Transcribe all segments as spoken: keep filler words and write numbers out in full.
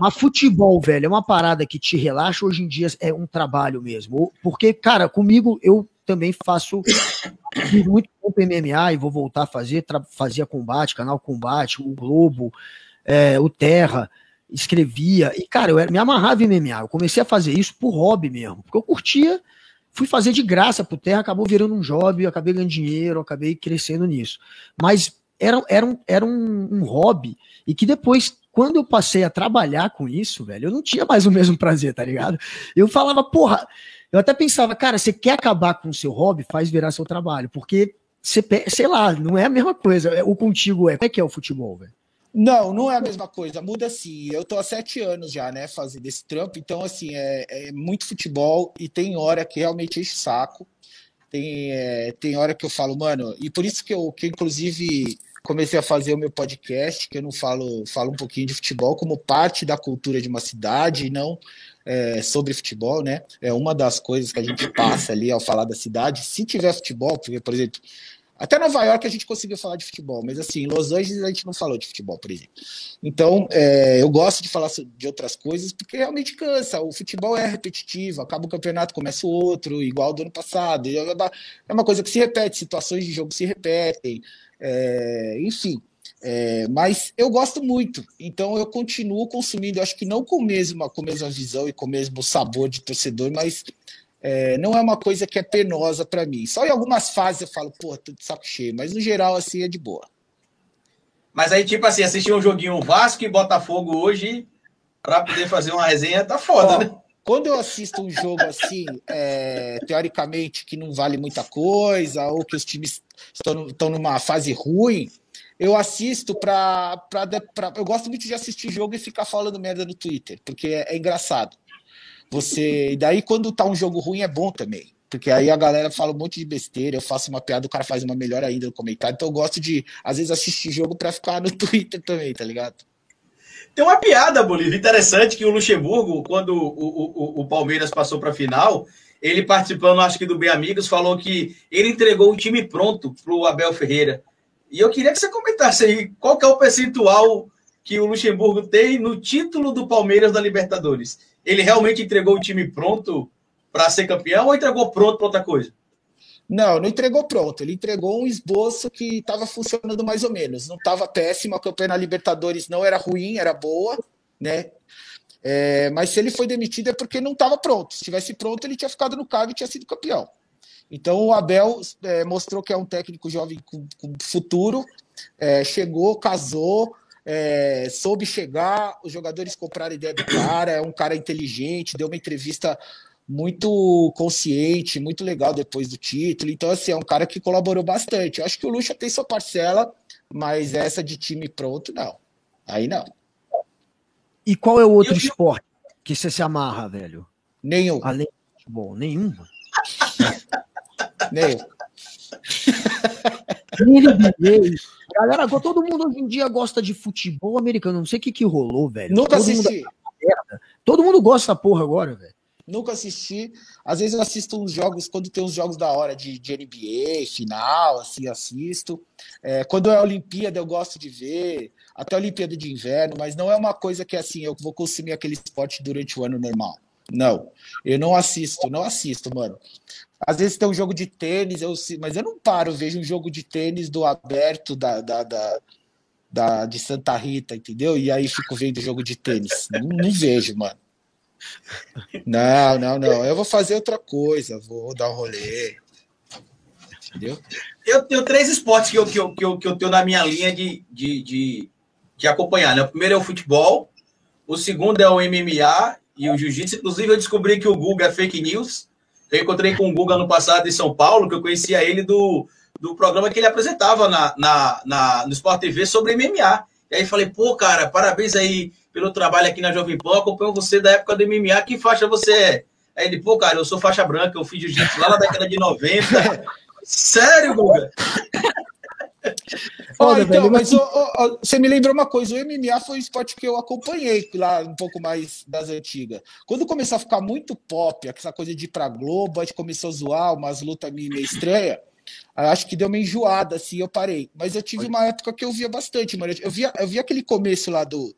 Mas futebol, velho, é uma parada que te relaxa. Hoje em dia é um trabalho mesmo. Porque, cara, comigo eu também faço muito tempo M M A e vou voltar a fazer. Fazia Combate, canal Combate, o Globo, é, o Terra. Escrevia. E, cara, eu era, me amarrava em M M A. Eu comecei a fazer isso por hobby mesmo. Porque eu curtia. Fui fazer de graça pro Terra, acabou virando um job, acabei ganhando dinheiro, acabei crescendo nisso. Mas era, era, um, era um, um hobby, e que depois, quando eu passei a trabalhar com isso, velho, eu não tinha mais o mesmo prazer, tá ligado? Eu falava, porra, eu até pensava, cara, você quer acabar com o seu hobby, faz virar seu trabalho, porque, você, sei lá, não é a mesma coisa. O contigo é, como é que é o futebol, velho? Não, não é a mesma coisa, muda assim, eu tô há sete anos já, né, fazendo esse trampo, então assim, é, é muito futebol e tem hora que realmente enche o saco, tem, é, tem hora que eu falo, mano, e por isso que eu, que eu inclusive comecei a fazer o meu podcast, que eu não falo, falo um pouquinho de futebol como parte da cultura de uma cidade e não é, sobre futebol, né, é uma das coisas que a gente passa ali ao falar da cidade, se tiver futebol, porque, por exemplo, até Nova York a gente conseguiu falar de futebol, mas assim, em Los Angeles a gente não falou de futebol, por exemplo. Então, é, eu gosto de falar de outras coisas, porque realmente cansa. O futebol é repetitivo, acaba o campeonato, começa o outro, igual do ano passado. É uma coisa que se repete, situações de jogo se repetem, é, enfim. É, mas eu gosto muito, então eu continuo consumindo, eu acho que não com, mesma, com a mesma visão e com o mesmo sabor de torcedor, mas... É, não é uma coisa que é penosa para mim. Só em algumas fases eu falo, pô, tô de saco cheio. Mas no geral, assim, é de boa. Mas aí, tipo assim, assistir um joguinho Vasco e Botafogo hoje para poder fazer uma resenha tá foda, ó, né? Quando eu assisto um jogo assim, é, teoricamente, que não vale muita coisa ou que os times estão, estão numa fase ruim, eu assisto pra, pra, pra... Eu gosto muito de assistir jogo e ficar falando merda no Twitter, porque é, é engraçado. Você, e daí quando tá um jogo ruim é bom também, porque aí a galera fala um monte de besteira, eu faço uma piada, o cara faz uma melhor ainda no comentário, então eu gosto de, às vezes, assistir jogo pra ficar no Twitter também, tá ligado? Tem uma piada, Bolívia, interessante, que o Luxemburgo, quando o, o, o, o Palmeiras passou pra final, ele participando, acho que do Bem Amigos, falou que ele entregou o time pronto pro Abel Ferreira, e eu queria que você comentasse aí, qual que é o percentual que o Luxemburgo tem no título do Palmeiras da Libertadores? Ele realmente entregou o time pronto para ser campeão ou entregou pronto para outra coisa? Não, não entregou pronto. Ele entregou um esboço que estava funcionando mais ou menos. Não estava péssimo, a campanha na Libertadores não era ruim, era boa, né? É, mas se ele foi demitido é porque não estava pronto. Se estivesse pronto, ele tinha ficado no cargo e tinha sido campeão. Então o Abel é, mostrou que é um técnico jovem com, com futuro, é, chegou, casou... É, soube chegar, os jogadores compraram a ideia do cara, é um cara inteligente, deu uma entrevista muito consciente, muito legal depois do título, então assim, é um cara que colaborou bastante, eu acho que o Lucha tem sua parcela, mas essa de time pronto, não, aí não. E qual é o outro eu... esporte que você se amarra, velho? Nenhum. Além de futebol, nenhum? Nenhum. Galera, agora todo mundo hoje em dia gosta de futebol americano. Não sei o que, que rolou, velho. Nunca todo assisti. Mundo... Todo mundo gosta da porra agora, velho. Nunca assisti. Às vezes eu assisto uns jogos, quando tem uns jogos da hora de, de N B A, final, assim, assisto. É, quando é Olimpíada, eu gosto de ver. Até Olimpíada de Inverno, mas não é uma coisa que, assim, eu vou consumir aquele esporte durante o ano normal. Não. Eu não assisto, não assisto, mano. Às vezes tem um jogo de tênis, eu, mas eu não paro, eu vejo um jogo de tênis do aberto da, da, da, da, de Santa Rita, entendeu? E aí fico vendo jogo de tênis. Não, não vejo, mano. Não, não, não. Eu vou fazer outra coisa, vou dar um rolê. Entendeu? Eu tenho três esportes que eu, que eu, que eu, que eu tenho na minha linha de, de, de, de acompanhar, né? O primeiro é o futebol, o segundo é o M M A e o jiu-jitsu. Inclusive, eu descobri que o Guga é fake news. Eu encontrei com o Guga no passado em São Paulo, que eu conhecia ele do, do programa que ele apresentava na, na, na, no Sport T V sobre M M A. E aí falei, pô, cara, parabéns aí pelo trabalho aqui na Jovem Pó, acompanho você da época do M M A, que faixa você é? Aí ele, pô, cara, eu sou faixa branca, eu fiz jiu-jitsu lá na década de noventa. Sério, Guga? Oh, então, mas oh, oh, você me lembrou uma coisa, o M M A foi um esporte que eu acompanhei lá um pouco mais das antigas. Quando começou a ficar muito pop, essa coisa de ir pra Globo, a gente começou a zoar umas lutas meio estranhas, acho que deu uma enjoada, assim, eu parei. Mas eu tive uma época que eu via bastante, mano. Eu via, eu via aquele começo lá do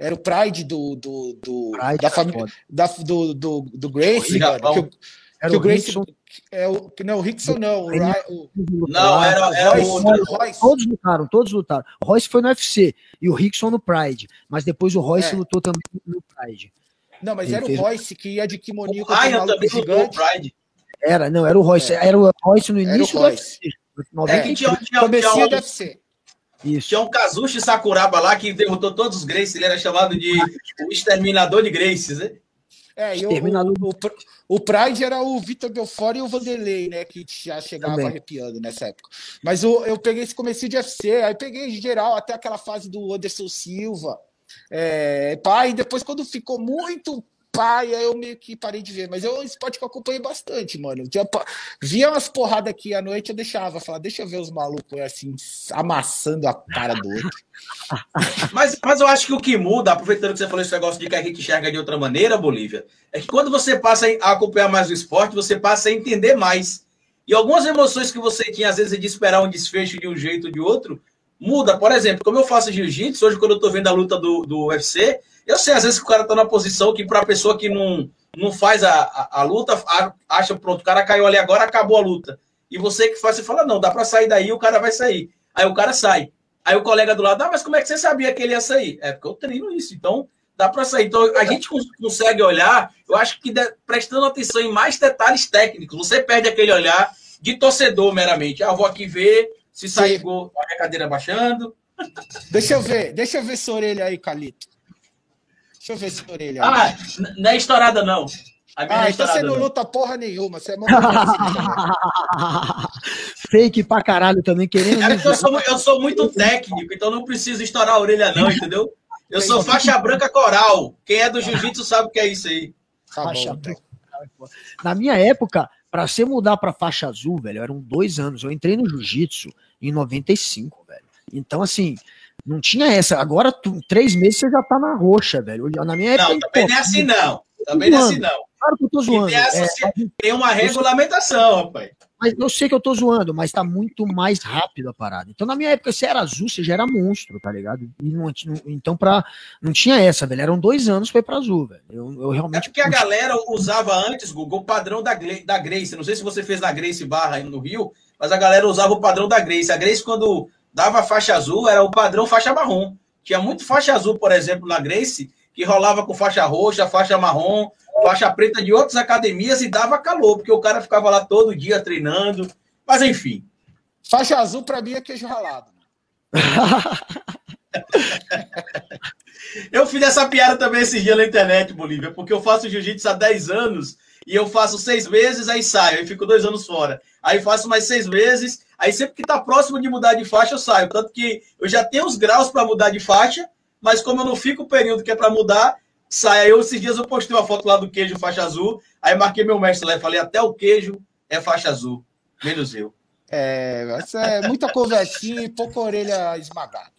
Era o Pride do, do, do Pride, da família da, do, do, do Gracie, o cara, que, o, que o, o Gracie é o não, o Rickson não, o, o, não era, era Royce, o Royce. Todos lutaram, todos lutaram. O Royce foi no U F C e o Rickson no Pride, mas depois o Royce é. lutou também no Pride. Não, mas ele era fez... o Royce que ia de kimoninho com o maluco gigante. Pride. Era, não, era o Royce, é. era o Royce no início do U F C. É que tinha, tinha, tinha, do U F C. Isso. Tinha um Kazushi Sakuraba lá que derrotou todos os Gracies, ele era chamado de o Exterminador de Gracies, né? É, e o, o, o Pride era o Vitor Belfort e o Vanderlei, né? Que já chegava também arrepiando nessa época. Mas eu, eu peguei esse comecinho de U F C, aí peguei em geral até aquela fase do Anderson Silva. É, pai, depois quando ficou muito pai, aí eu meio que parei de ver. Mas é um esporte que eu acompanhei bastante, mano. Eu via umas porradas aqui à noite, eu deixava. Falava, deixa eu ver os malucos assim, amassando a cara do outro. Mas, mas eu acho que o que muda, aproveitando que você falou esse negócio de que a gente enxerga de outra maneira, Bolívia, é que quando você passa a acompanhar mais o esporte, você passa a entender mais. E algumas emoções que você tinha, às vezes, de esperar um desfecho de um jeito ou de outro, muda. Por exemplo, como eu faço jiu-jitsu, hoje quando eu tô vendo a luta do, do U F C, eu sei às vezes que o cara tá na posição que pra pessoa que não, não faz a, a, a luta, a, acha pronto, o cara caiu ali agora, acabou a luta. E você que faz, você fala, não, dá pra sair daí, o cara vai sair. Aí o cara sai. Aí o colega do lado, ah, mas como é que você sabia que ele ia sair? É porque eu treino isso, então dá pra sair. Então a gente consegue olhar, eu acho que de, prestando atenção em mais detalhes técnicos, você perde aquele olhar de torcedor meramente. Ah, eu vou aqui ver... Se sair gol, olha a cadeira baixando. Deixa eu ver, deixa eu ver sua orelha aí, Calito. Deixa eu ver sua orelha aí. Ah, não é estourada, não. Ah, não é então você não, não luta porra nenhuma. Você é mó... Fake pra caralho também, querendo. É eu, sou, eu sou muito técnico, então não preciso estourar a orelha, não, entendeu? Eu sou faixa branca coral. Quem é do jiu-jitsu sabe o que é isso aí. Tá faixa bom, branca. Na minha época, pra você mudar pra faixa azul, velho, eram dois anos. Eu entrei no jiu-jitsu em noventa e cinco, velho. Então, assim, não tinha essa. Agora, tu, em três meses, você já tá na roxa, velho. Na minha época, não, também não é assim, não. Também não é assim, não. Claro que eu tô zoando. Tem, essa, é, tem uma regulamentação, rapaz. Mas eu sei que eu tô zoando, mas tá muito mais rápido a parada. Então, na minha época, você era azul, você já era monstro, tá ligado? E não, então, pra, não tinha essa, velho. Eram dois anos foi pra azul, velho. Eu, eu realmente... É porque a galera usava antes, Guga, o padrão da, da Gracie. Não sei se você fez na Gracie Barra no Rio, mas a galera usava o padrão da Gracie. A Gracie, quando dava faixa azul, era o padrão faixa marrom. Tinha muito faixa azul, por exemplo, na Gracie, que rolava com faixa roxa, faixa marrom, faixa preta de outras academias e dava calor, porque o cara ficava lá todo dia treinando, mas enfim. Faixa azul pra mim é queijo ralado. Eu fiz essa piada também esse dia na internet, Bolívia, porque eu faço jiu-jitsu há dez anos e eu faço seis meses, aí saio, aí fico dois anos fora. Aí faço mais seis meses, aí sempre que tá próximo de mudar de faixa eu saio, tanto que eu já tenho os graus pra mudar de faixa, mas como eu não fico o período que é pra mudar, sai. Aí eu, esses dias eu postei uma foto lá do queijo faixa azul, aí marquei meu mestre lá e falei, até o queijo é faixa azul, menos eu. É, essa é muita conversinha e pouca orelha esmagada.